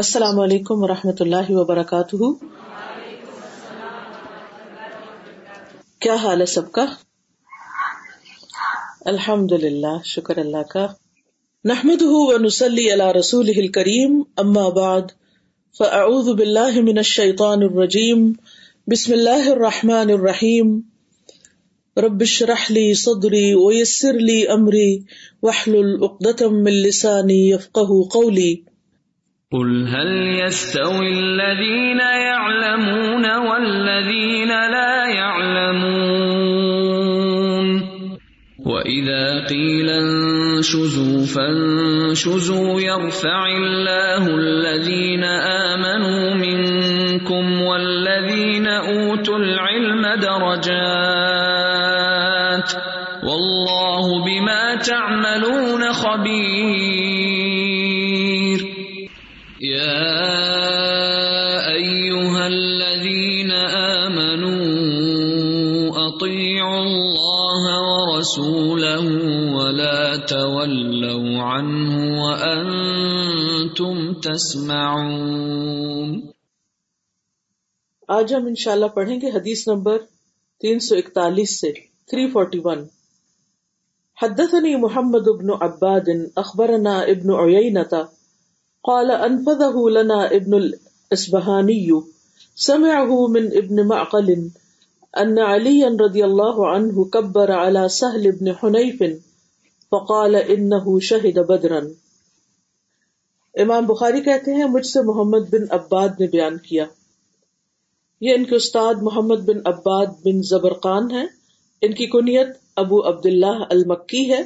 السلام علیکم ورحمۃ اللہ وبرکاتہ. کیا حال ہے سب کا؟ الحمدللہ، شکر اللہ کا. نحمده ونصلی علی رسولہ الکریم، اما بعد فاعوذ باللہ من الشیطان الرجیم، بسم اللہ الرحمن الرحیم، رب اشرح لی صدری ویسر لی امری واحلل عقدۃ من لسانی یفقہوا قولی. قل هل يستوي الذين يعلمون والذين لا يعلمون وإذا قيل انشزوا فانشزوا يرفع الله الذين آمنوا منكم والذين أوتوا العلم درجات والله بما تعملون خبير. يَا أَيُّهَا الَّذِينَ آمَنُوا أَطِيعُوا اللَّهَ وَرَسُولَهُ وَلَا تَوَلَّوْا عَنْهُ وَأَنْتُمْ تَسْمَعُونَ. آج ہم انشاءاللہ پڑھیں گے حدیث نمبر 341 سے 341. حدثني محمد بن عباد أخبرنا ابن عيينة قال انفذه لنا ابن الأصبهاني سمعه من ابن معقل ان عليا رضي الله عنه كبر على سهل بن حنيف فقال انه شهد بدرا. امام بخاری کہتے ہیں مجھ سے محمد بن عباد نے بیان کیا، یہ ان کے استاد محمد بن عباد بن زبرقان ہیں، ان کی کنیت ابو عبداللہ المکی ہے،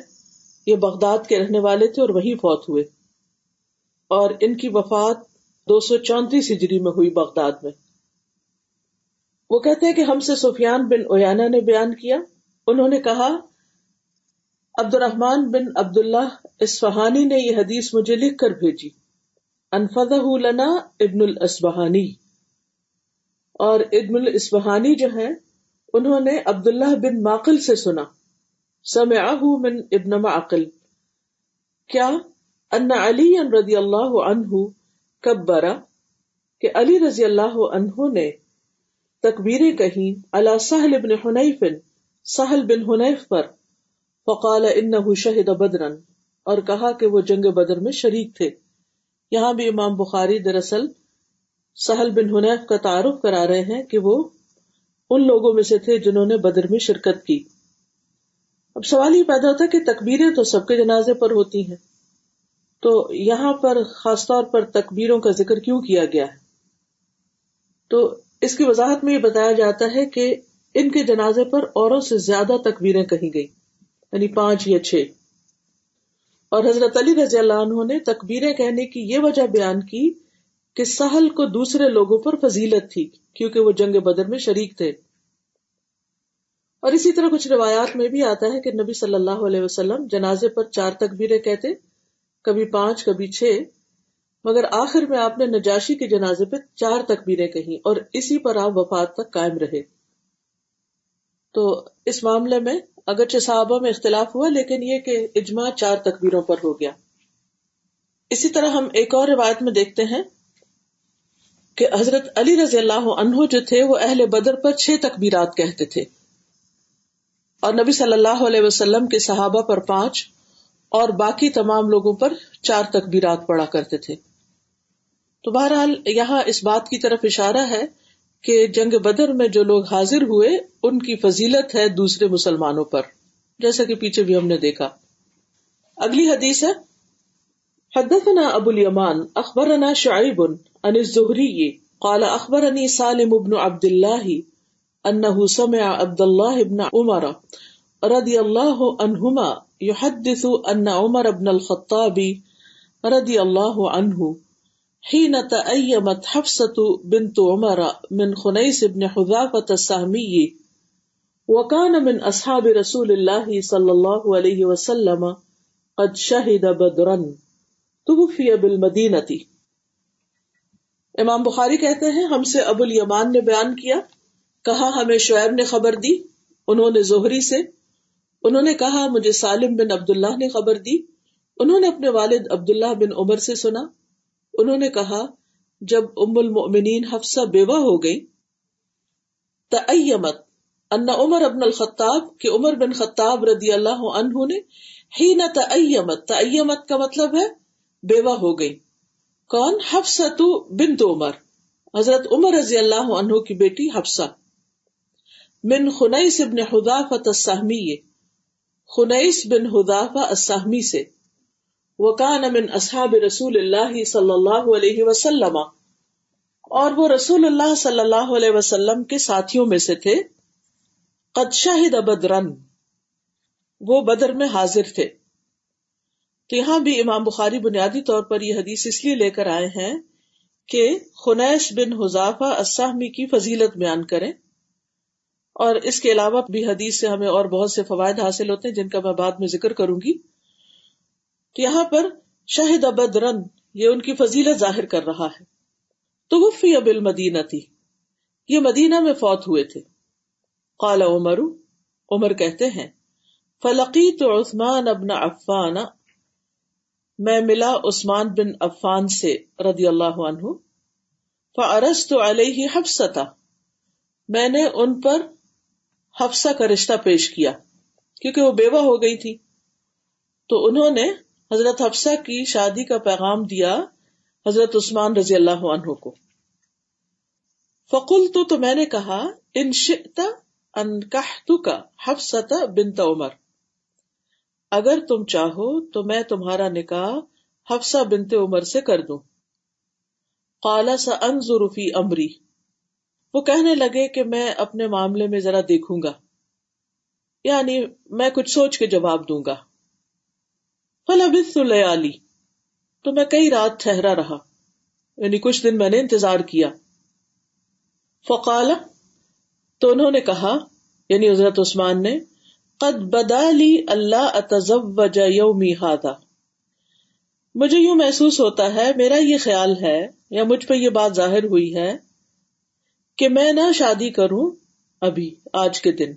یہ بغداد کے رہنے والے تھے اور وہیں فوت ہوئے، اور ان کی وفات 234 ہجری میں ہوئی بغداد میں. وہ کہتے ہیں کہ ہم سے سفیان بن عیینہ نے بیان کیا، انہوں نے کہا عبد الرحمن بن عبداللہ اسفحانی نے یہ حدیث مجھے لکھ کر بھیجی، انفذہ لنا ابن الأصبهاني. اور ابن الأصبهاني جو ہیں انہوں نے عبداللہ بن معقل سے سنا، سمعہ من ابن معقل، کیا ان علی رضی اللہ عنہ کبرا، کہ علی رضی اللہ عنہ نے تکبیریں کہیں، علی سہل بن حنیف، سہل بن حنیف پر، فقال انہ شہد بدرا، اور کہا کہ وہ جنگ بدر میں شریک تھے. یہاں بھی امام بخاری دراصل سہل بن حنیف کا تعارف کرا رہے ہیں کہ وہ ان لوگوں میں سے تھے جنہوں نے بدر میں شرکت کی. اب سوال یہ پیدا ہوتا ہے کہ تکبیریں تو سب کے جنازے پر ہوتی ہیں، تو یہاں پر خاص طور پر تکبیروں کا ذکر کیوں کیا گیا ہے؟ تو اس کی وضاحت میں یہ بتایا جاتا ہے کہ ان کے جنازے پر اوروں سے زیادہ تکبیریں کہی گئی، یعنی 5 یا 6. اور حضرت علی رضی اللہ عنہ نے تکبیریں کہنے کی یہ وجہ بیان کی کہ سہل کو دوسرے لوگوں پر فضیلت تھی کیونکہ وہ جنگ بدر میں شریک تھے. اور اسی طرح کچھ روایات میں بھی آتا ہے کہ نبی صلی اللہ علیہ وسلم جنازے پر 4 تکبیریں کہتے، کبھی 5 کبھی 6، مگر آخر میں آپ نے نجاشی کے جنازے پہ 4 تکبیریں کہیں اور اسی پر آپ وفات تک قائم رہے. تو اس معاملے میں اگرچہ صحابہ میں اختلاف ہوا، لیکن یہ کہ اجماع 4 تکبیروں پر ہو گیا. اسی طرح ہم ایک اور روایت میں دیکھتے ہیں کہ حضرت علی رضی اللہ عنہ جو تھے وہ اہل بدر پر 6 تکبیرات کہتے تھے، اور نبی صلی اللہ علیہ وسلم کے صحابہ پر 5 اور باقی تمام لوگوں پر 4 تکبیرات پڑھا کرتے تھے. تو بہرحال یہاں اس بات کی طرف اشارہ ہے کہ جنگ بدر میں جو لوگ حاضر ہوئے ان کی فضیلت ہے دوسرے مسلمانوں پر، جیسا کہ پیچھے بھی ہم نے دیکھا. اگلی حدیث ہے حدثنا ابو الیمان اخبرنا شعیب عن الزہری قال اخبرنی سالم بن عبداللہ انہ سمع عبداللہ بن عمر رضی اللہ عنہما يحدث ان عمر بن الخطاب رضی اللہ عنہ حين تأيمت حفصة بنت عمر من خنيس بن حذافة السهمي وكان من اصحاب رسول الله صلى الله عليه وسلم قد شهد بدرا توفي بالمدينة. امام بخاری کہتے ہیں ہم سے ابو الیمان نے بیان کیا، کہا ہمیں شعیب نے خبر دی، انہوں نے زہری سے، انہوں نے کہا مجھے سالم بن عبداللہ نے خبر دی، انہوں نے اپنے والد عبداللہ بن عمر سے سنا، انہوں نے کہا جب ام المؤمنین حفصہ بیوہ ہو گئی تأیمت ان عمر بن الخطاب کہ عمر بن خطاب رضی اللہ عنہ نے حین تأیمت، تأیمت کا مطلب ہے بیوہ ہو گئی، کون؟ حفصۃ بنت عمر، حضرت عمر رضی اللہ عنہ کی بیٹی حفصہ، من خنیس بن حذافة السہمی، خنیس بن حذافة السہمی سے، وَكَانَ مِنْ أَصْحَابِ رَسُولِ اللَّهِ صَلَّى اللَّهُ عَلَيْهِ وَسَلَّمَ، اور وہ رسول اللہ صلی اللہ علیہ وسلم کے ساتھیوں میں سے تھے، قد شہد بدرن، وہ بدر میں حاضر تھے. تو یہاں بھی امام بخاری بنیادی طور پر یہ حدیث اس لیے لے کر آئے ہیں کہ خنیس بن حذافة السہمی کی فضیلت بیان کریں، اور اس کے علاوہ بھی حدیث سے ہمیں اور بہت سے فوائد حاصل ہوتے ہیں جن کا میں بعد میں ذکر کروں گی. تو یہاں پر شہد بدرن یہ ان کی فضیلت ظاہر کر رہا ہے. تو وفی بالمدینہ تھی، یہ مدینہ میں فوت ہوئے تھے. قال عمر، عمر کہتے ہیں فلقیت عثمان بن عفان، میں ملا عثمان بن عفان سے رضی اللہ عنہ، فعرضت علیہ حفصہ، میں نے ان پر حفصہ کا رشتہ پیش کیا کیونکہ وہ بیوہ ہو گئی تھی. تو انہوں نے حضرت حفصہ کی شادی کا پیغام دیا حضرت عثمان رضی اللہ عنہ کو. فقلت، تو میں نے کہا ان شئت انکحتک حفصۃ بنت عمر، اگر تم چاہو تو میں تمہارا نکاح حفصہ بنت عمر سے کر دوں. قال سانظر فی امری، وہ کہنے لگے کہ میں اپنے معاملے میں ذرا دیکھوں گا، یعنی میں کچھ سوچ کے جواب دوں گا. فلبثت لیالی، تو میں کئی رات ٹھہرا رہا، یعنی کچھ دن میں نے انتظار کیا. فقال، تو انہوں نے کہا، یعنی حضرت عثمان نے، قد بدا لی الا اتزوج یومی ھذا، مجھے یوں محسوس ہوتا ہے، میرا یہ خیال ہے یا مجھ پہ یہ بات ظاہر ہوئی ہے کہ میں نہ شادی کروں ابھی، آج کے دن،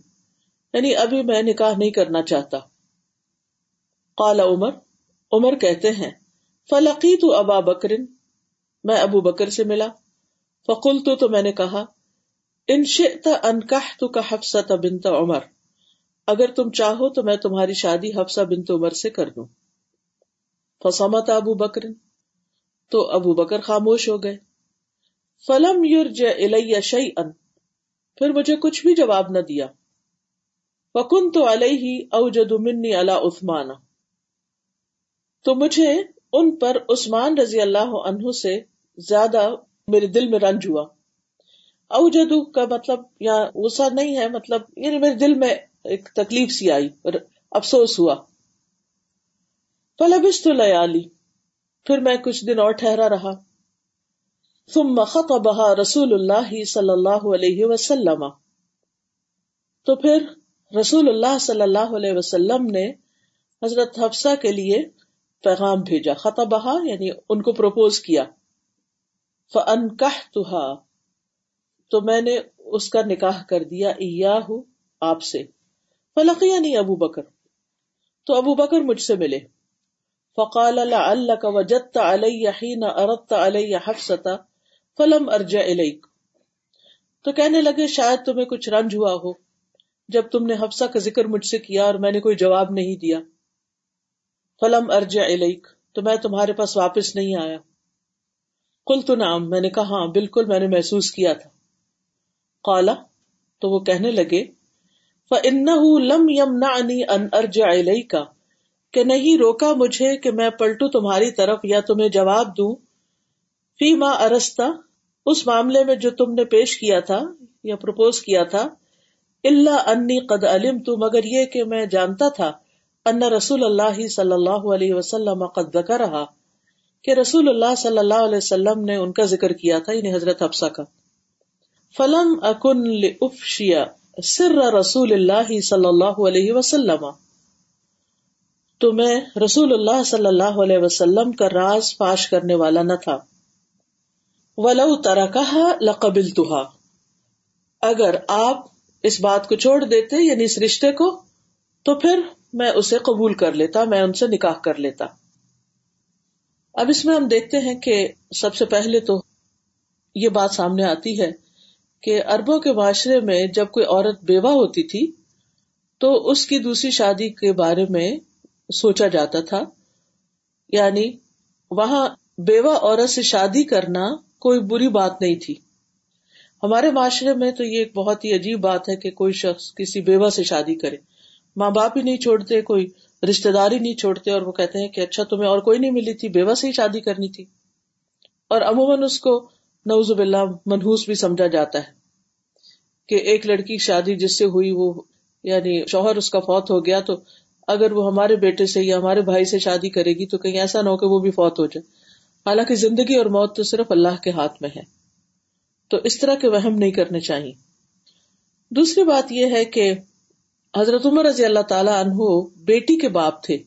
یعنی ابھی میں نکاح نہیں کرنا چاہتا. قال عمر، عمر کہتے ہیں فلقیت ابا بکر، میں ابو بکر سے ملا. فقلت، تو میں نے کہا ان شئت انکحتک حفصۃ بنت عمر، اگر تم چاہو تو میں تمہاری شادی حفصہ بنت عمر سے کر دوں. فصمت ابو بکر، تو ابو بکر خاموش ہو گئے. فلم یرجع الی شیئا، پھر مجھے کچھ بھی جواب نہ دیا. فکنت علیہ اوجد منی علی عثمان، تو مجھے ان پر عثمان رضی اللہ عنہ سے زیادہ میرے دل میں رنج ہوا. اوجد کا مطلب یہاں غصہ نہیں ہے، مطلب یعنی میرے دل میں ایک تکلیف سی آئی، افسوس ہوا. فلبثت لیالی، پھر میں کچھ دن اور ٹھہرا رہا. ثم خطبها رسول اللہ صلی اللہ علیہ وسلم، تو پھر رسول اللہ صلی اللہ علیہ وسلم نے حضرت حفصہ کے لیے پیغام بھیجا. خطبها یعنی ان کو پروپوز کیا. فانکحتها، تو میں نے اس کا نکاح کر دیا، ایاہ، آپ سے. فلقینی ابو بکر، تو ابو بکر مجھ سے ملے. فقال لعلک وجدت علی حین اردت علی حفصہ فلم ارجع الیک، تو کہنے لگے شاید تمہیں کچھ رنج ہوا ہو جب تم نے حفصہ کا ذکر مجھ سے کیا اور میں نے کوئی جواب نہیں دیا. فلم ارجع الیک، تو میں تمہارے پاس واپس نہیں آیا. قلت نعم، میں نے کہا بالکل میں نے محسوس کیا تھا. قال، تو وہ کہنے لگے فانہ لم یمنعنی ان ارجع الیک، کہ نہیں روکا مجھے کہ میں پلٹوں تمہاری طرف یا تمہیں جواب دوں. فیما ارستا، اس معاملے میں جو تم نے پیش کیا تھا یا پروپوز کیا تھا. الا انی قد علمت، مگر یہ کہ میں جانتا تھا، ان رسول اللہ صلی اللہ علیہ وسلم قد ذکرہا، کہ رسول اللہ صلی اللہ علیہ وسلم نے ان کا ذکر کیا تھا، یعنی حضرت حفصہ کا. فلم اکن لافشی سر رسول اللہ صلی اللہ علیہ وسلم، تو میں رسول اللہ صلی اللہ علیہ وسلم کا راز فاش کرنے والا نہ تھا. ولو ترکها لقبلتها، اگر آپ اس بات کو چھوڑ دیتے یعنی اس رشتے کو، تو پھر میں اسے قبول کر لیتا، میں ان سے نکاح کر لیتا. اب اس میں ہم دیکھتے ہیں کہ سب سے پہلے تو یہ بات سامنے آتی ہے کہ عربوں کے معاشرے میں جب کوئی عورت بیوہ ہوتی تھی تو اس کی دوسری شادی کے بارے میں سوچا جاتا تھا، یعنی وہاں بیوہ عورت سے شادی کرنا کوئی بری بات نہیں تھی۔ ہمارے معاشرے میں تو یہ ایک بہت ہی عجیب بات ہے کہ کوئی شخص کسی بیوہ سے شادی کرے، ماں باپ ہی نہیں چھوڑتے، کوئی رشتہ دار ہی نہیں چھوڑتے، اور وہ کہتے ہیں کہ اچھا تمہیں اور کوئی نہیں ملی تھی، بیوہ سے ہی شادی کرنی تھی، اور عموماً اس کو نعوذ باللہ منحوس بھی سمجھا جاتا ہے کہ ایک لڑکی شادی جس سے ہوئی وہ یعنی شوہر اس کا فوت ہو گیا، تو اگر وہ ہمارے بیٹے سے یا ہمارے بھائی سے شادی کرے گی تو کہیں ایسا نہ ہو کہ وہ بھی فوت ہو جائے، حالانکہ زندگی اور موت تو صرف اللہ کے ہاتھ میں ہے، تو اس طرح کے وہم نہیں کرنے چاہیے۔ دوسری بات یہ ہے کہ حضرت عمر رضی اللہ تعالی عنہ بیٹی کے باپ تھے،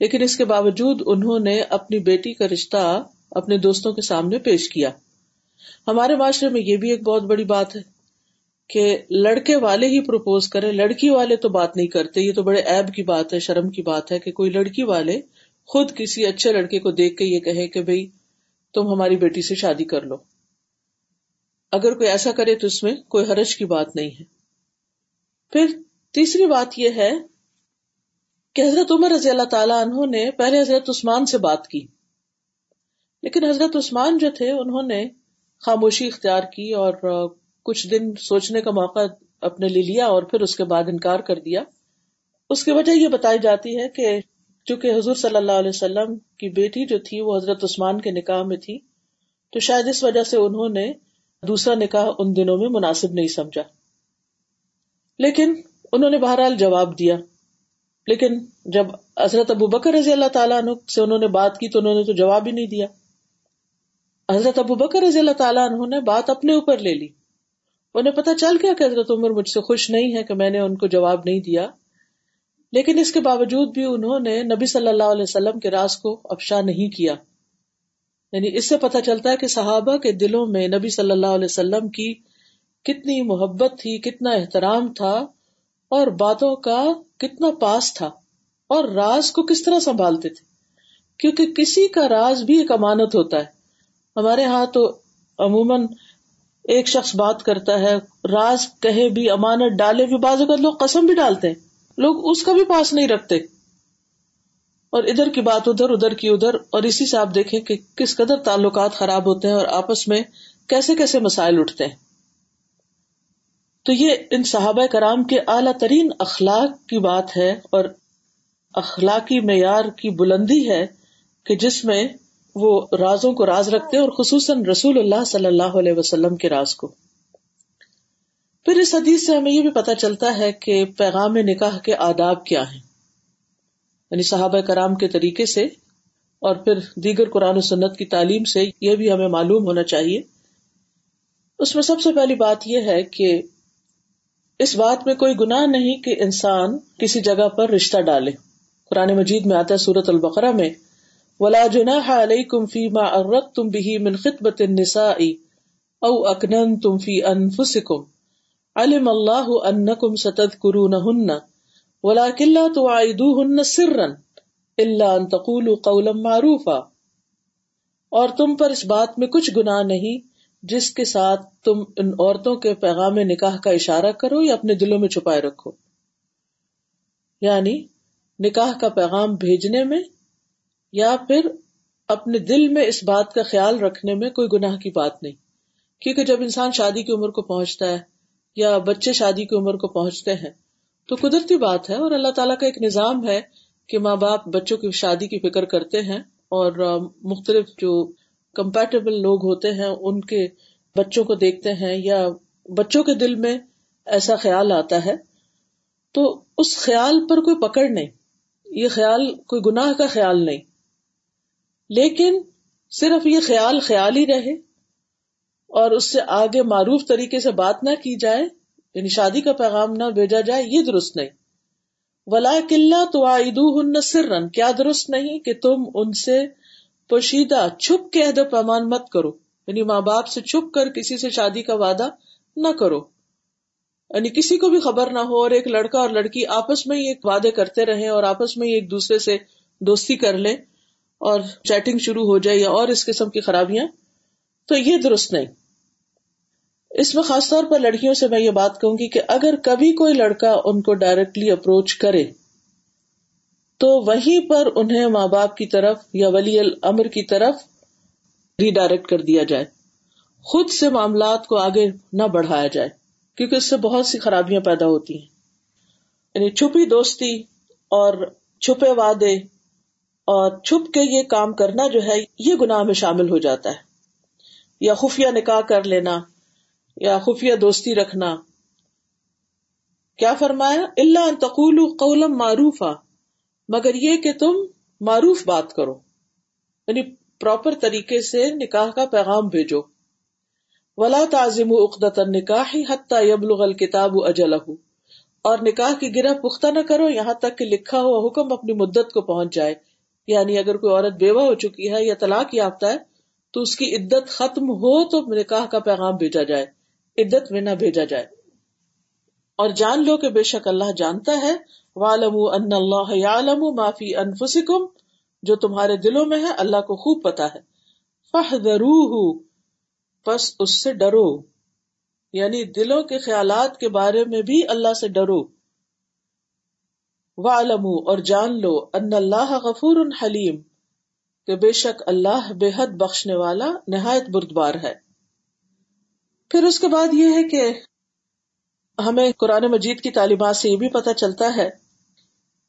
لیکن اس کے باوجود انہوں نے اپنی بیٹی کا رشتہ اپنے دوستوں کے سامنے پیش کیا۔ ہمارے معاشرے میں یہ بھی ایک بہت بڑی بات ہے کہ لڑکے والے ہی پروپوز کریں، لڑکی والے تو بات نہیں کرتے، یہ تو بڑے عیب کی بات ہے، شرم کی بات ہے کہ کوئی لڑکی والے خود کسی اچھے لڑکے کو دیکھ کے یہ کہے کہ بھئی تم ہماری بیٹی سے شادی کر لو۔ اگر کوئی ایسا کرے تو اس میں کوئی حرج کی بات نہیں ہے۔ پھر تیسری بات یہ ہے کہ حضرت عمر رضی اللہ تعالیٰ عنہ نے پہلے حضرت عثمان سے بات کی، لیکن حضرت عثمان جو تھے انہوں نے خاموشی اختیار کی اور کچھ دن سوچنے کا موقع اپنے لیے لیا اور پھر اس کے بعد انکار کر دیا۔ اس کی وجہ یہ بتائی جاتی ہے کہ چونکہ حضور صلی اللہ علیہ وسلم کی بیٹی جو تھی وہ حضرت عثمان کے نکاح میں تھی، تو شاید اس وجہ سے انہوں نے دوسرا نکاح ان دنوں میں مناسب نہیں سمجھا، لیکن انہوں نے بہرحال جواب دیا۔ لیکن جب حضرت ابو بکر رضی اللہ تعالیٰ عنہ سے انہوں نے بات کی تو انہوں نے تو جواب ہی نہیں دیا۔ حضرت ابو بکر رضی اللہ تعالیٰ عنہ نے بات اپنے اوپر لے لی، انہیں پتہ چل گیا کہ حضرت عمر مجھ سے خوش نہیں ہے کہ میں نے ان کو جواب نہیں دیا، لیکن اس کے باوجود بھی انہوں نے نبی صلی اللہ علیہ وسلم کے راز کو افشا نہیں کیا۔ یعنی اس سے پتہ چلتا ہے کہ صحابہ کے دلوں میں نبی صلی اللہ علیہ وسلم کی کتنی محبت تھی، کتنا احترام تھا، اور باتوں کا کتنا پاس تھا، اور راز کو کس طرح سنبھالتے تھے، کیونکہ کسی کا راز بھی ایک امانت ہوتا ہے۔ ہمارے ہاں تو عموماً ایک شخص بات کرتا ہے، راز کہے بھی، امانت ڈالے بھی، بعض اوقات لوگ قسم بھی ڈالتے ہیں، لوگ اس کا بھی پاس نہیں رکھتے، اور ادھر کی بات ادھر، ادھر کی ادھر، اور اسی سے آپ دیکھیں کہ کس قدر تعلقات خراب ہوتے ہیں اور آپس میں کیسے کیسے مسائل اٹھتے ہیں۔ تو یہ ان صحابہ کرام کے اعلیٰ ترین اخلاق کی بات ہے اور اخلاقی معیار کی بلندی ہے کہ جس میں وہ رازوں کو راز رکھتے ہیں، اور خصوصاً رسول اللہ صلی اللہ علیہ وسلم کے راز کو۔ پھر اس حدیث سے ہمیں یہ بھی پتہ چلتا ہے کہ پیغام نکاح کے آداب کیا ہیں، یعنی صحابہ کرام کے طریقے سے، اور پھر دیگر قرآن و سنت کی تعلیم سے یہ بھی ہمیں معلوم ہونا چاہیے۔ اس میں سب سے پہلی بات یہ ہے کہ اس بات میں کوئی گناہ نہیں کہ انسان کسی جگہ پر رشتہ ڈالے۔ قرآن مجید میں آتا ہے سورۃ البقرہ میں، وَلَا جُنَاحَ عَلَيْكُمْ فِي مَا عَرَّضْتُمْ بِهِ مِنْ خِطْبَةِ النِّسَاءِ أَوْ أَكْنَنْتُمْ فِي أَنفُسِكُمْ عَلِمَ اللَّهُ أَنَّكُمْ سَتَذْكُرُونَهُنَّ وَلَكِنْ لَا تُوَعِدُوهُنَّ سِرًّا إِلَّا أَن تَقُولُوا قَوْلًا مَعْرُوفًا۔ اور تم پر اس بات میں کچھ گناہ نہیں جس کے ساتھ تم ان عورتوں کے پیغام نکاح کا اشارہ کرو یا اپنے دلوں میں چھپائے رکھو، یعنی نکاح کا پیغام بھیجنے میں یا پھر اپنے دل میں اس بات کا خیال رکھنے میں کوئی گناہ کی بات نہیں، کیونکہ جب انسان شادی کی عمر کو پہنچتا ہے یا بچے شادی کی عمر کو پہنچتے ہیں تو قدرتی بات ہے، اور اللہ تعالیٰ کا ایک نظام ہے کہ ماں باپ بچوں کی شادی کی فکر کرتے ہیں، اور مختلف جو کمپیٹیبل لوگ ہوتے ہیں ان کے بچوں کو دیکھتے ہیں یا بچوں کے دل میں ایسا خیال آتا ہے، تو اس خیال پر کوئی پکڑ نہیں، یہ خیال کوئی گناہ کا خیال نہیں، لیکن صرف یہ خیال خیال ہی رہے اور اس سے آگے معروف طریقے سے بات نہ کی جائے، یعنی شادی کا پیغام نہ بھیجا جائے، یہ درست نہیں۔ وَلَٰكِن لَّا تُوَاعِدُوهُنَّ سِرًّا، کیا درست نہیں کہ تم ان سے پوشیدہ چھپ کے عہد پیمان مت کرو، یعنی ماں باپ سے چھپ کر کسی سے شادی کا وعدہ نہ کرو، یعنی کسی کو بھی خبر نہ ہو، اور ایک لڑکا اور لڑکی آپس میں یہ وعدے کرتے رہیں اور آپس میں ایک دوسرے سے دوستی کر لیں اور چیٹنگ شروع ہو جائے یا اور اس قسم کی خرابیاں، تو یہ درست نہیں. اس میں خاص طور پر لڑکیوں سے میں یہ بات کہوں گی کہ اگر کبھی کوئی لڑکا ان کو ڈائریکٹلی اپروچ کرے تو وہیں پر انہیں ماں باپ کی طرف یا ولی الامر کی طرف ریڈائریکٹ کر دیا جائے، خود سے معاملات کو آگے نہ بڑھایا جائے، کیونکہ اس سے بہت سی خرابیاں پیدا ہوتی ہیں. یعنی چھپی دوستی اور چھپے وعدے اور چھپ کے یہ کام کرنا جو ہے یہ گناہ میں شامل ہو جاتا ہے، یا خفیہ نکاح کر لینا یا خفیہ دوستی رکھنا. کیا فرمایا؟ الا ان تقولوا قولا معروفا، مگر یہ کہ تم معروف بات کرو، یعنی پراپر طریقے سے نکاح کا پیغام بھیجو. ولا تعزموا عقدۃ النکاح حتی یبلغ الکتاب اجلہ، اور نکاح کی گرہ پختہ نہ کرو یہاں تک کہ لکھا ہوا حکم اپنی مدت کو پہنچ جائے. یعنی اگر کوئی عورت بیوہ ہو چکی ہے یا طلاق یافتہ ہے تو اس کی عدت ختم ہو تو نکاح کا پیغام بھیجا جائے، عدت میں نہ بھیجا جائے. اور جان لو کہ بے شک اللہ جانتا ہے، وَعَلَمُوا أَنَّ اللَّهَ يَعْلَمُ مَا فِي أَنفُسِكُمْ، جو تمہارے دلوں میں ہے اللہ کو خوب پتا ہے. فَاحْذَرُوهُ، پس اس سے ڈرو، یعنی دلوں کے خیالات کے بارے میں بھی اللہ سے ڈرو. وَعَلَمُوا، اور جان لو، أَنَّ اللَّهَ غَفُورٌ حَلِيمٌ، کہ بے شک اللہ بے حد بخشنے والا نہایت بردبار ہے. پھر اس کے بعد یہ ہے کہ ہمیں قرآن مجید کی تعلیمات سے یہ بھی پتہ چلتا ہے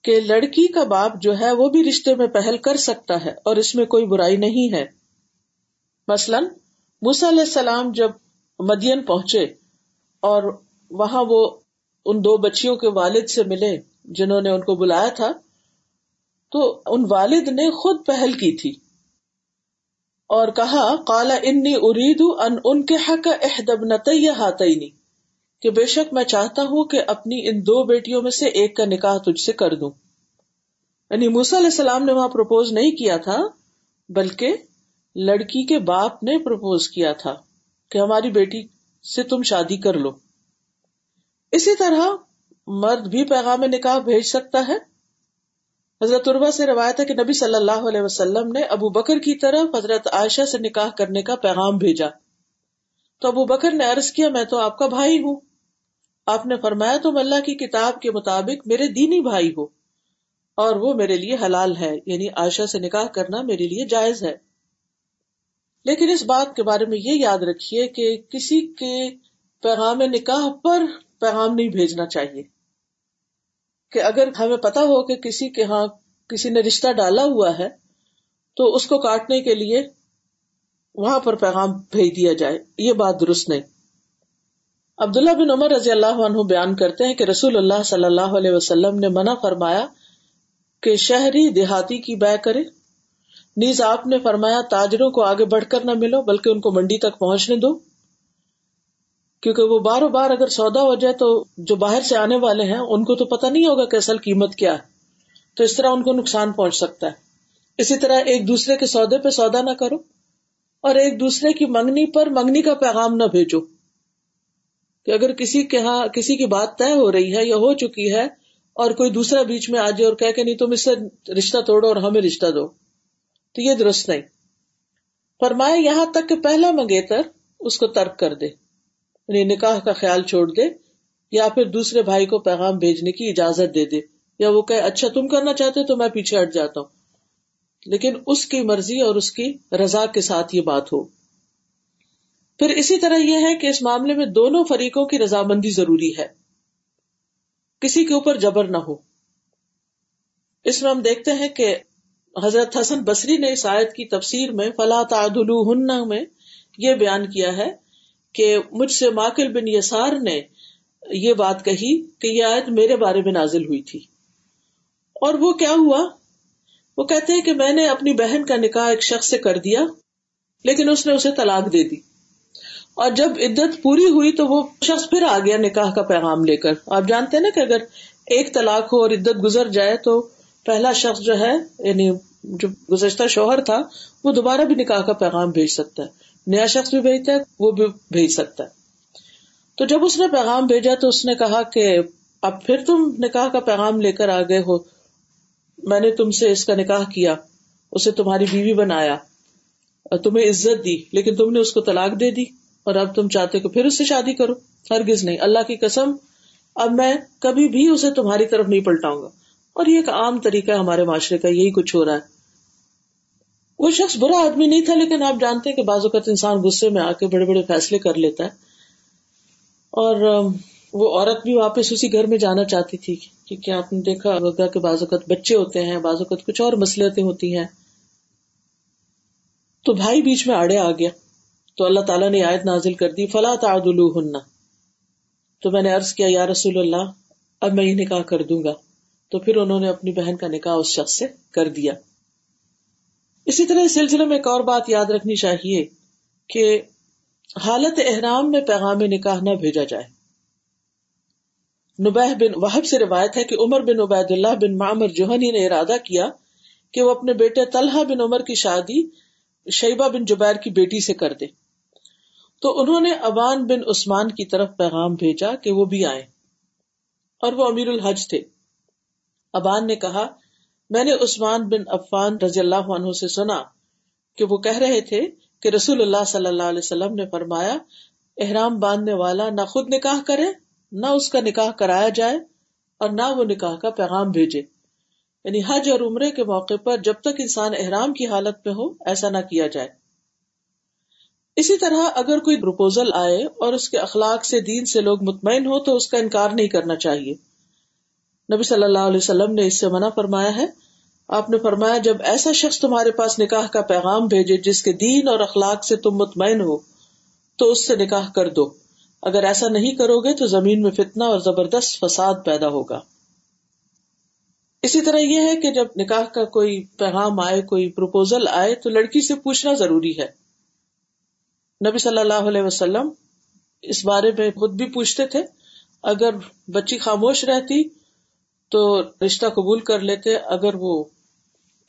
کہ لڑکی کا باپ جو ہے وہ بھی رشتے میں پہل کر سکتا ہے اور اس میں کوئی برائی نہیں ہے. مثلا موسیٰ علیہ السلام جب مدین پہنچے اور وہاں وہ ان دو بچیوں کے والد سے ملے جنہوں نے ان کو بلایا تھا، تو ان والد نے خود پہل کی تھی اور کہا قال انی اريد ان انكحك احدى ابنتي هاتين، کہ بے شک میں چاہتا ہوں کہ اپنی ان دو بیٹیوں میں سے ایک کا نکاح تجھ سے کر دوں. یعنی موسیٰ علیہ السلام نے وہاں پروپوز نہیں کیا تھا، بلکہ لڑکی کے باپ نے پروپوز کیا تھا کہ ہماری بیٹی سے تم شادی کر لو. اسی طرح مرد بھی پیغام نکاح بھیج سکتا ہے. حضرت عروہ سے روایت ہے کہ نبی صلی اللہ علیہ وسلم نے ابو بکر کی طرف حضرت عائشہ سے نکاح کرنے کا پیغام بھیجا، تو ابو بکر نے عرض کیا میں تو آپ کا بھائی ہوں. آپ نے فرمایا تم اللہ کی کتاب کے مطابق میرے دینی بھائی ہو اور وہ میرے لیے حلال ہے، یعنی عائشہ سے نکاح کرنا میرے لیے جائز ہے. لیکن اس بات کے بارے میں یہ یاد رکھیے کہ کسی کے پیغام نکاح پر پیغام نہیں بھیجنا چاہیے. کہ اگر ہمیں پتا ہو کہ کسی کے ہاں کسی نے رشتہ ڈالا ہوا ہے تو اس کو کاٹنے کے لیے وہاں پر پیغام بھیج دیا جائے، یہ بات درست نہیں. عبداللہ بن عمر رضی اللہ عنہ بیان کرتے ہیں کہ رسول اللہ صلی اللہ علیہ وسلم نے منع فرمایا کہ شہری دیہاتی کی بیع کرے. نیز آپ نے فرمایا تاجروں کو آگے بڑھ کر نہ ملو بلکہ ان کو منڈی تک پہنچنے دو، کیونکہ وہ بار بار اگر سودا ہو جائے تو جو باہر سے آنے والے ہیں ان کو تو پتہ نہیں ہوگا کہ اصل قیمت کیا ہے، تو اس طرح ان کو نقصان پہنچ سکتا ہے. اسی طرح ایک دوسرے کے سودے پہ سودا نہ کرو اور ایک دوسرے کی منگنی پر منگنی کا پیغام نہ بھیجو. کہ اگر کسی کے ہاں کسی کی بات طے ہو رہی ہے یا ہو چکی ہے اور کوئی دوسرا بیچ میں آ جائے اور کہہ کہ نہیں تم اس سے رشتہ توڑو اور ہمیں رشتہ دو، تو یہ درست نہیں. فرمایا یہاں تک کہ پہلا منگیتر اس کو ترک کر دے، یعنی نکاح کا خیال چھوڑ دے، یا پھر دوسرے بھائی کو پیغام بھیجنے کی اجازت دے دے، یا وہ کہے اچھا تم کرنا چاہتے ہو تو میں پیچھے ہٹ جاتا ہوں، لیکن اس کی مرضی اور اس کی رضا کے ساتھ یہ بات ہو. پھر اسی طرح یہ ہے کہ اس معاملے میں دونوں فریقوں کی رضامندی ضروری ہے، کسی کے اوپر جبر نہ ہو. اس میں ہم دیکھتے ہیں کہ حضرت حسن بصری نے اس آیت کی تفسیر میں فَلَا تَعْدُلُوهُنَّ میں یہ بیان کیا ہے کہ مجھ سے ماکل بن یسار نے یہ بات کہی کہ یہ آیت میرے بارے میں نازل ہوئی تھی. اور وہ کیا ہوا؟ وہ کہتے ہیں کہ میں نے اپنی بہن کا نکاح ایک شخص سے کر دیا لیکن اس نے اسے طلاق دے دی، اور جب عدت پوری ہوئی تو وہ شخص پھر آ گیا نکاح کا پیغام لے کر. آپ جانتے ہیں نا کہ اگر ایک طلاق ہو اور عدت گزر جائے تو پہلا شخص جو ہے یعنی جو گزشتہ شوہر تھا وہ دوبارہ بھی نکاح کا پیغام بھیج سکتا ہے، نیا شخص بھی بھیجتا ہے وہ بھی بھیج سکتا ہے. تو جب اس نے پیغام بھیجا تو اس نے کہا کہ اب پھر تم نکاح کا پیغام لے کر آ گئے ہو، میں نے تم سے اس کا نکاح کیا اسے تمہاری بیوی بنایا اور تمہیں عزت دی، لیکن تم نے اس کو طلاق دے دی اور اب تم چاہتے کہ پھر اس سے شادی کرو، ہرگز نہیں، اللہ کی قسم اب میں کبھی بھی اسے تمہاری طرف نہیں پلٹاؤں گا۔ اور یہ ایک عام طریقہ ہے ہمارے معاشرے کا، یہی کچھ ہو رہا ہے۔ وہ شخص برا آدمی نہیں تھا، لیکن آپ جانتے ہیں کہ بعض اوقات انسان غصے میں آ کے بڑے بڑے فیصلے کر لیتا ہے، اور وہ عورت بھی واپس اسی گھر میں جانا چاہتی تھی، کیونکہ آپ نے دیکھا ہوگا کہ بعض اوقات بچے ہوتے ہیں، بعض اوقات کچھ اور مسئلتیں ہوتی ہیں۔ تو بھائی بیچ میں آڑے آ گیا، تو اللہ تعالیٰ نے آیت نازل کر دی، فلا تعدلوہن۔ تو میں نے عرض کیا، یا رسول اللہ اب میں یہ نکاح کر دوں گا، تو پھر انہوں نے اپنی بہن کا نکاح اس شخص سے کر دیا۔ اسی طرح اس سلسلے میں ایک اور بات یاد رکھنی چاہیے کہ حالت احرام میں پیغام نکاح نہ بھیجا جائے۔ نبیح بن وہب سے روایت ہے کہ عمر بن عبیداللہ بن معمر جوہنی نے ارادہ کیا کہ وہ اپنے بیٹے طلحہ بن عمر کی شادی شیبہ بن جبیر کی بیٹی سے کر دے، تو انہوں نے ابان بن عثمان کی طرف پیغام بھیجا کہ وہ بھی آئیں، اور وہ امیر الحج تھے۔ ابان نے کہا، میں نے عثمان بن عفان رضی اللہ عنہ سے سنا کہ وہ کہہ رہے تھے کہ رسول اللہ صلی اللہ علیہ وسلم نے فرمایا، احرام باندھنے والا نہ خود نکاح کرے، نہ اس کا نکاح کرایا جائے، اور نہ وہ نکاح کا پیغام بھیجے۔ یعنی حج اور عمرے کے موقع پر جب تک انسان احرام کی حالت میں ہو ایسا نہ کیا جائے۔ اسی طرح اگر کوئی پروپوزل آئے اور اس کے اخلاق سے دین سے لوگ مطمئن ہو تو اس کا انکار نہیں کرنا چاہیے۔ نبی صلی اللہ علیہ وسلم نے اس سے منع فرمایا ہے۔ آپ نے فرمایا، جب ایسا شخص تمہارے پاس نکاح کا پیغام بھیجے جس کے دین اور اخلاق سے تم مطمئن ہو تو اس سے نکاح کر دو، اگر ایسا نہیں کرو گے تو زمین میں فتنہ اور زبردست فساد پیدا ہوگا۔ اسی طرح یہ ہے کہ جب نکاح کا کوئی پیغام آئے، کوئی پروپوزل آئے، تو لڑکی سے پوچھنا ضروری ہے۔ نبی صلی اللہ علیہ وسلم اس بارے میں خود بھی پوچھتے تھے، اگر بچی خاموش رہتی تو رشتہ قبول کر لیتے، اگر وہ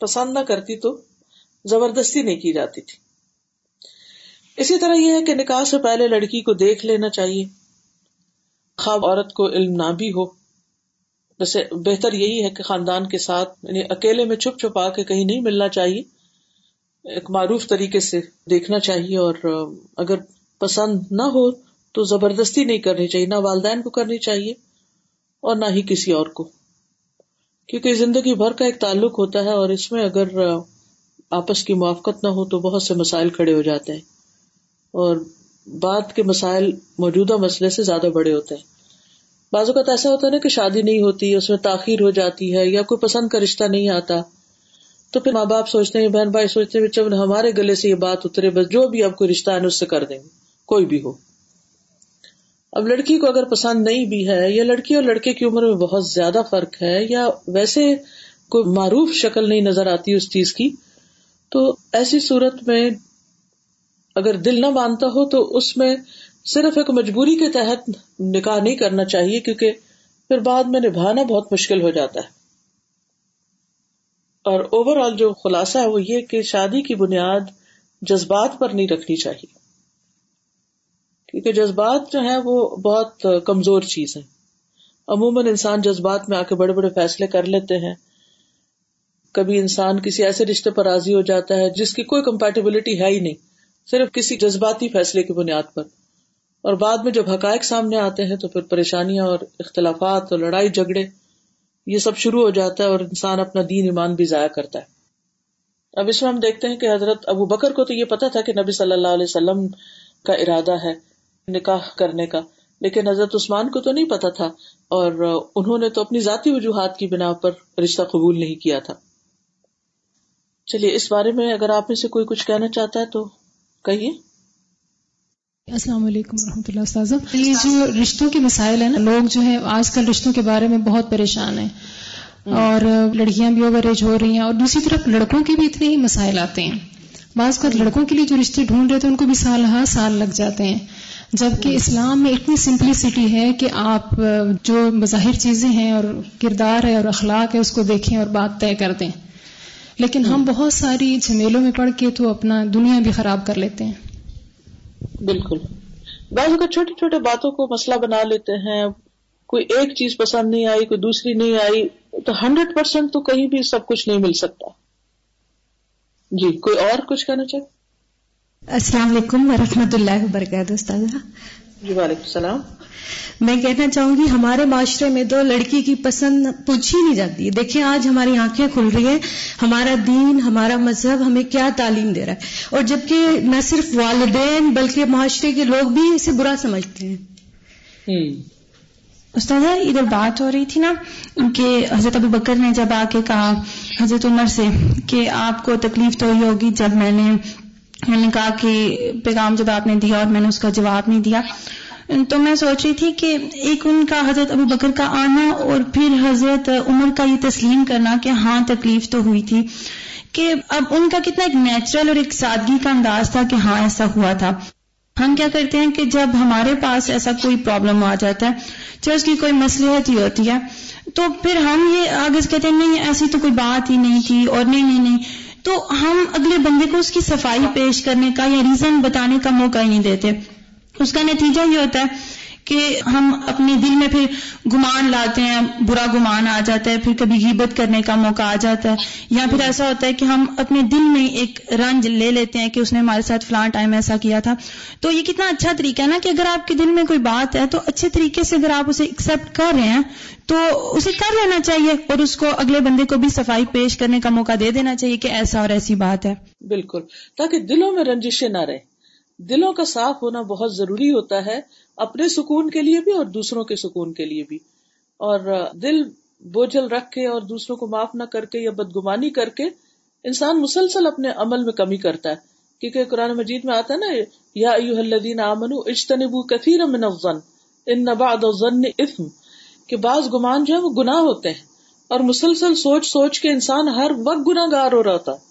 پسند نہ کرتی تو زبردستی نہیں کی جاتی تھی۔ اسی طرح یہ ہے کہ نکاح سے پہلے لڑکی کو دیکھ لینا چاہیے، خواب عورت کو علم نہ بھی ہو۔ جیسے بہتر یہی ہے کہ خاندان کے ساتھ، یعنی اکیلے میں چھپ چھپا کے کہیں نہیں ملنا چاہیے، ایک معروف طریقے سے دیکھنا چاہیے، اور اگر پسند نہ ہو تو زبردستی نہیں کرنی چاہیے، نہ والدین کو کرنی چاہیے اور نہ ہی کسی اور کو، کیونکہ زندگی بھر کا ایک تعلق ہوتا ہے، اور اس میں اگر آپس کی موافقت نہ ہو تو بہت سے مسائل کھڑے ہو جاتے ہیں، اور بعد کے مسائل موجودہ مسئلے سے زیادہ بڑے ہوتے ہیں۔ بعض اوقات ایسا ہوتا ہے نا کہ شادی نہیں ہوتی، اس میں تاخیر ہو جاتی ہے، یا کوئی پسند کا رشتہ نہیں آتا، تو پھر ماں باپ سوچتے ہیں، بہن بھائی سوچتے ہیں، جب ہمارے گلے سے یہ بات اترے بس جو بھی آپ کو رشتہ ہے اس سے کر دیں گے، کوئی بھی ہو۔ اب لڑکی کو اگر پسند نہیں بھی ہے، یا لڑکی اور لڑکے کی عمر میں بہت زیادہ فرق ہے، یا ویسے کوئی معروف شکل نہیں نظر آتی اس چیز کی، تو ایسی صورت میں اگر دل نہ مانتا ہو تو اس میں صرف ایک مجبوری کے تحت نکاح نہیں کرنا چاہیے، کیونکہ پھر بعد میں نبھانا بہت مشکل ہو جاتا ہے۔ اور اوور آل جو خلاصہ ہے وہ یہ کہ شادی کی بنیاد جذبات پر نہیں رکھنی چاہیے، کیونکہ جذبات جو ہیں وہ بہت کمزور چیز ہیں۔ عموماً انسان جذبات میں آ کے بڑے بڑے فیصلے کر لیتے ہیں، کبھی انسان کسی ایسے رشتے پر راضی ہو جاتا ہے جس کی کوئی کمپیٹیبلٹی ہے ہی نہیں، صرف کسی جذباتی فیصلے کی بنیاد پر، اور بعد میں جب حقائق سامنے آتے ہیں تو پھر پریشانیاں اور اختلافات اور لڑائی جھگڑے یہ سب شروع ہو جاتا ہے، اور انسان اپنا دین ایمان بھی ضائع کرتا ہے۔ اب اس میں ہم دیکھتے ہیں کہ حضرت ابو بکر کو تو یہ پتا تھا کہ نبی صلی اللہ علیہ وسلم کا ارادہ ہے نکاح کرنے کا، لیکن حضرت عثمان کو تو نہیں پتا تھا، اور انہوں نے تو اپنی ذاتی وجوہات کی بنا پر رشتہ قبول نہیں کیا تھا۔ چلیے اس بارے میں اگر آپ میں سے کوئی کچھ کہنا چاہتا ہے تو کہیے۔ السلام علیکم ورحمۃ اللہ استاذہ، یہ جو رشتوں کے مسائل ہیں نا، لوگ جو ہے آج کل رشتوں کے بارے میں بہت پریشان ہیں، اور لڑکیاں بھی اوور ایج ہو رہی ہیں، اور دوسری طرف لڑکوں کے بھی اتنے ہی مسائل آتے ہیں۔ بعض اوقات لڑکوں کے لیے جو رشتے ڈھونڈ رہے تھے ان کو بھی سال ہر سال لگ جاتے ہیں، جبکہ اسلام میں اتنی سمپلسٹی ہے کہ آپ جو بظاہر چیزیں ہیں اور کردار ہے اور اخلاق ہے اس کو دیکھیں اور بات طے کر دیں، لیکن ہم بہت ساری جھمیلوں میں پڑھ کے تو اپنا دنیا بھی خراب کر لیتے ہیں۔ بالکل، بعض اوقات چھوٹی چھوٹی باتوں کو مسئلہ بنا لیتے ہیں، کوئی ایک چیز پسند نہیں آئی، کوئی دوسری نہیں آئی، تو 100% تو کہیں بھی سب کچھ نہیں مل سکتا۔ جی کوئی اور کچھ کہنا چاہیے؟ السلام علیکم ورحمۃ اللہ وبرکاتہ استاذہ. جی وعلیکم السلام. میں کہنا چاہوں گی ہمارے معاشرے میں تو لڑکی کی پسند پوچھی نہیں جاتی ہے. دیکھیں آج ہماری آنکھیں کھل رہی ہیں, ہمارا دین ہمارا مذہب ہمیں کیا تعلیم دے رہا ہے, اور جبکہ نہ صرف والدین بلکہ معاشرے کے لوگ بھی اسے برا سمجھتے ہیں. استاذہ ادھر بات ہو رہی تھی نا کہ حضرت ابو بکر نے جب آ کے کہا حضرت عمر سے کہ آپ کو تکلیف تو ہی ہوگی جب میں نے کہا کہ پیغام جب آپ نے دیا اور میں نے اس کا جواب نہیں دیا, تو میں سوچ رہی تھی کہ ایک ان کا حضرت ابو بکر کا آنا اور پھر حضرت عمر کا یہ تسلیم کرنا کہ ہاں تکلیف تو ہوئی تھی, کہ اب ان کا کتنا ایک نیچرل اور ایک سادگی کا انداز تھا کہ ہاں ایسا ہوا تھا. ہم کیا کرتے ہیں کہ جب ہمارے پاس ایسا کوئی پرابلم آ جاتا ہے, چاہے اس کی کوئی مصلحت ہی ہوتی ہے, تو پھر ہم یہ آگے کہتے ہیں نہیں ایسی تو کوئی بات ہی نہیں تھی, اور نہیں نہیں نہیں, تو ہم اگلے بندے کو اس کی صفائی پیش کرنے کا یا ریزن بتانے کا موقع ہی نہیں دیتے. اس کا نتیجہ یہ ہوتا ہے کہ ہم اپنے دل میں پھر گمان لاتے ہیں, برا گمان آ جاتا ہے, پھر کبھی غیبت کرنے کا موقع آ جاتا ہے, یا پھر ایسا ہوتا ہے کہ ہم اپنے دل میں ایک رنج لے لیتے ہیں کہ اس نے ہمارے ساتھ فلاں ٹائم ایسا کیا تھا. تو یہ کتنا اچھا طریقہ ہے نا کہ اگر آپ کے دل میں کوئی بات ہے تو اچھے طریقے سے اگر آپ اسے ایکسیپٹ کر رہے ہیں تو اسے کر لینا چاہیے, اور اس کو اگلے بندے کو بھی صفائی پیش کرنے کا موقع دے دینا چاہیے کہ ایسا اور ایسی بات ہے. بالکل, تاکہ دلوں میں رنجشیں نہ رہیں. دلوں کا صاف ہونا بہت ضروری ہوتا ہے, اپنے سکون کے لیے بھی اور دوسروں کے سکون کے لیے بھی. اور دل بوجھل رکھ کے اور دوسروں کو معاف نہ کر کے یا بدگمانی کر کے انسان مسلسل اپنے عمل میں کمی کرتا ہے, کیونکہ قرآن مجید میں آتا ہے نا, یا ایھا الذین آمنوا اجتنبوا کثیرا من الظن ان بعض الظن اثم, کہ بعض گمان جو ہے وہ گناہ ہوتے ہیں, اور مسلسل سوچ سوچ کے انسان ہر وقت گناہ گار ہو رہا ہوتا ہے.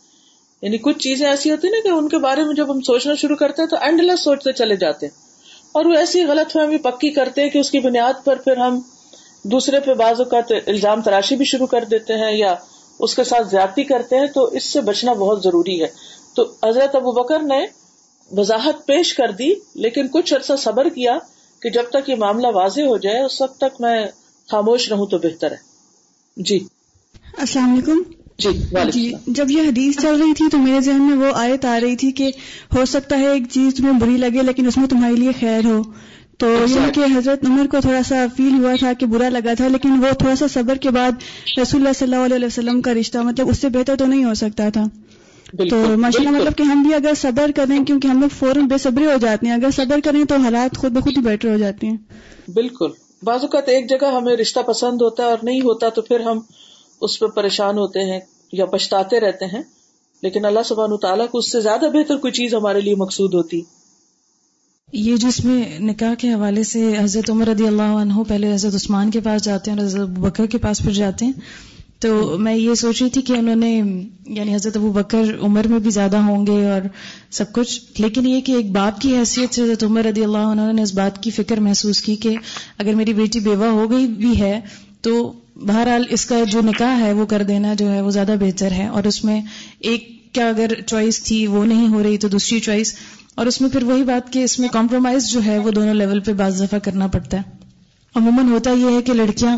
یعنی کچھ چیزیں ایسی ہوتی ہیں نا کہ ان کے بارے میں جب ہم سوچنا شروع کرتے ہیں تو اینڈ لیس سوچتے چلے جاتے ہیں, اور وہ ایسی غلط فہمی پکی کرتے ہیں کہ اس کی بنیاد پر پھر ہم دوسرے پہ بعض اوقات الزام تراشی بھی شروع کر دیتے ہیں یا اس کے ساتھ زیادتی کرتے ہیں. تو اس سے بچنا بہت ضروری ہے. تو حضرت ابو بکر نے وضاحت پیش کر دی, لیکن کچھ عرصہ صبر کیا کہ جب تک یہ معاملہ واضح ہو جائے, اس وقت تک میں خاموش رہوں تو بہتر ہے. جی السلام علیکم. جی جب یہ حدیث چل رہی تھی تو میرے ذہن میں وہ آیت آ رہی تھی کہ ہو سکتا ہے ایک چیز تمہیں بری لگے لیکن اس میں تمہارے لیے خیر ہو. تو یہ کہ حضرت عمر کو تھوڑا سا فیل ہوا تھا کہ برا لگا تھا, لیکن وہ تھوڑا سا صبر کے بعد رسول اللہ صلی اللہ علیہ وسلم کا رشتہ, مطلب اس سے بہتر تو نہیں ہو سکتا تھا. تو ماشاء اللہ, مطلب کہ ہم بھی اگر صبر کریں, کیونکہ ہم لوگ فوراً بے صبرے ہو جاتے ہیں, اگر صبر کریں تو حالات خود بخود ہی بیٹر ہو جاتے ہیں. بالکل, بعض اوقات ایک جگہ ہمیں رشتہ پسند ہوتا ہے اور نہیں ہوتا تو پھر ہم اس پہ پریشان ہوتے ہیں یا پچھتاتے رہتے ہیں, لیکن اللہ سبحانہ تعالیٰ کو اس سے زیادہ بہتر کوئی چیز ہمارے لیے مقصود ہوتی. یہ جس میں نکاح کے حوالے سے حضرت عمر رضی اللہ عنہ پہلے حضرت عثمان کے پاس جاتے ہیں اور حضرت ابو بکر کے پاس پھر جاتے ہیں, تو میں یہ سوچ رہی تھی کہ انہوں نے یعنی حضرت ابو بکر عمر میں بھی زیادہ ہوں گے اور سب کچھ, لیکن یہ کہ ایک باپ کی حیثیت سے حضرت عمر رضی اللہ عنہ نے اس بات کی فکر محسوس کی کہ اگر میری بیٹی بیوہ ہو گئی بھی ہے تو بہرحال اس کا جو نکاح ہے وہ کر دینا جو ہے وہ زیادہ بہتر ہے. اور اس میں ایک کیا اگر چوائس تھی وہ نہیں ہو رہی تو دوسری چوائس, اور اس میں پھر وہی بات کہ اس میں کمپرومائز جو ہے وہ دونوں لیول پہ بعض دفعہ کرنا پڑتا ہے. عموماً ہوتا یہ ہے کہ لڑکیاں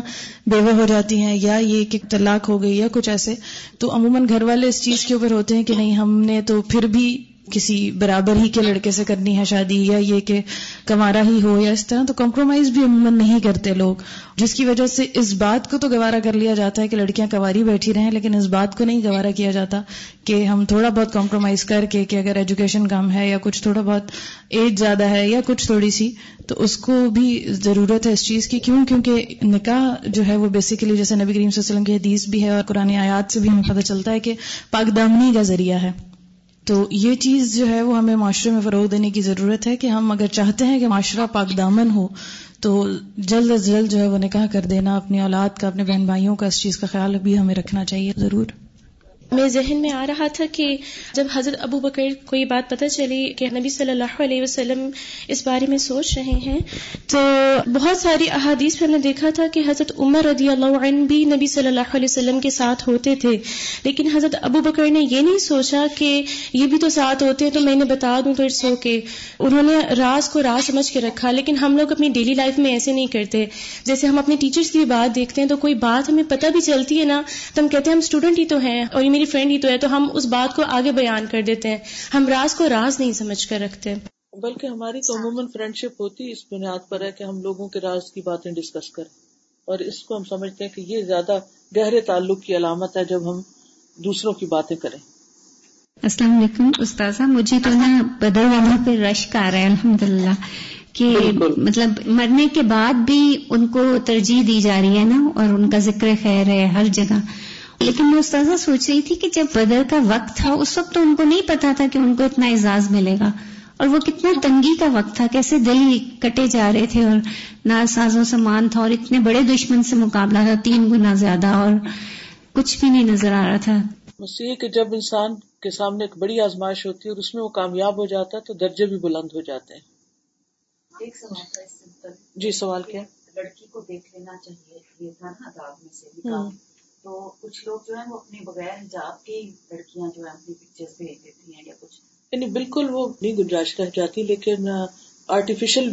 بیوہ ہو جاتی ہیں یا یہ کہ طلاق ہو گئی یا کچھ ایسے, تو عموماً گھر والے اس چیز کے اوپر ہوتے ہیں کہ نہیں ہم نے تو پھر بھی کسی برابر ہی کے لڑکے سے کرنی ہے شادی, یا یہ کہ کنوارا ہی ہو یا اس طرح, تو کمپرومائز بھی عموماً نہیں کرتے لوگ, جس کی وجہ سے اس بات کو تو گوارا کر لیا جاتا ہے کہ لڑکیاں کنواری بیٹھی رہیں, لیکن اس بات کو نہیں گوارا کیا جاتا کہ ہم تھوڑا بہت کمپرومائز کر کے کہ اگر ایجوکیشن کم ہے یا کچھ تھوڑا بہت ایج زیادہ ہے یا کچھ تھوڑی سی, تو اس کو بھی ضرورت ہے اس چیز کی. کیونکہ نکاح جو ہے وہ بیسیکلی جیسے نبی کریم صلی اللہ علیہ وسلم کی حدیث بھی ہے اور قرآن آیات سے بھی ہمیں پتہ چلتا ہے کہ پاک دامنی کا ذریعہ ہے. تو یہ چیز جو ہے وہ ہمیں معاشرے میں فروغ دینے کی ضرورت ہے کہ ہم اگر چاہتے ہیں کہ معاشرہ پاک دامن ہو تو جلد از جلد جو ہے وہ نکاح کر دینا. اپنی اولاد کا, اپنے بہن بھائیوں کا اس چیز کا خیال بھی ہمیں رکھنا چاہیے ضرور. میرے ذہن میں آ رہا تھا کہ جب حضرت ابو بکر کو یہ بات پتہ چلی کہ نبی صلی اللہ علیہ وسلم اس بارے میں سوچ رہے ہیں, تو بہت ساری احادیث میں ہم نے دیکھا تھا کہ حضرت عمر رضی اللہ عنہ بھی نبی صلی اللہ علیہ وسلم کے ساتھ ہوتے تھے, لیکن حضرت ابو بکر نے یہ نہیں سوچا کہ یہ بھی تو ساتھ ہوتے ہیں تو میں نے بتا دوں تو اٹس اوکے. انہوں نے راز کو راز سمجھ کے رکھا. لیکن ہم لوگ اپنی ڈیلی لائف میں ایسے نہیں کرتے. جیسے ہم اپنے ٹیچرس کی بات دیکھتے ہیں تو کوئی بات ہمیں پتہ بھی چلتی ہے نا تو ہم کہتے ہیں ہم اسٹوڈنٹ ہی تو ہیں اور میری فرینڈ ہی تو ہے، تو ہم اس بات کو آگے بیان کر دیتے ہیں، ہم راز کو راز نہیں سمجھ کر رکھتے، بلکہ ہماری تو عموماً فرینڈ شپ ہوتی اس بنیاد پر ہے کہ ہم لوگوں کے راز کی باتیں ڈسکس کریں، اور اس کو ہم سمجھتے ہیں کہ یہ زیادہ گہرے تعلق کی علامت ہے جب ہم دوسروں کی باتیں کریں۔ السلام علیکم استاذہ، مجھے تو نا بدر والوں پہ رشک آ رہا ہے الحمدللہ، کہ مطلب مرنے کے بعد بھی ان کو ترجیح دی جا رہی ہے نا، اور ان کا ذکر خیر ہے ہر جگہ۔ لیکن میں استاذہ سوچ رہی تھی کہ جب بدر کا وقت تھا اس وقت تو ان کو نہیں پتا تھا کہ ان کو اتنا اعزاز ملے گا، اور وہ کتنا تنگی کا وقت تھا، کیسے دل کٹے جا رہے تھے، اور ناساز و سامان تھا، اور اتنے بڑے دشمن سے مقابلہ تھا 3 گنا زیادہ، اور کچھ بھی نہیں نظر آ رہا تھا۔ مسئلہ کہ جب انسان کے سامنے ایک بڑی آزمائش ہوتی ہے اور اس میں وہ کامیاب ہو جاتا ہے تو درجے بھی بلند ہو جاتے ہیں۔ ایک سوال تھا اس سے، جی سوال کیا؟ لڑکی کو دیکھ لینا چاہیے، یہ تھا نا آداب میں سے بھی کام، تو کچھ لوگ جو ہیں وہ اپنے بغیر حجاب کے لڑکیاں جو ہیں اپنی پکچرز بھیج دیتی ہیں یا کچھ، یعنی بالکل وہ نہیں گنجائش رہ جاتی، لیکن آرٹیفیشل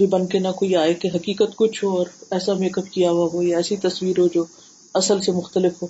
بھی بن کے نہ کوئی آئے کہ حقیقت کچھ ہو اور ایسا میک اپ کیا ہوا ہو یا ایسی تصویر ہو جو اصل سے مختلف ہو۔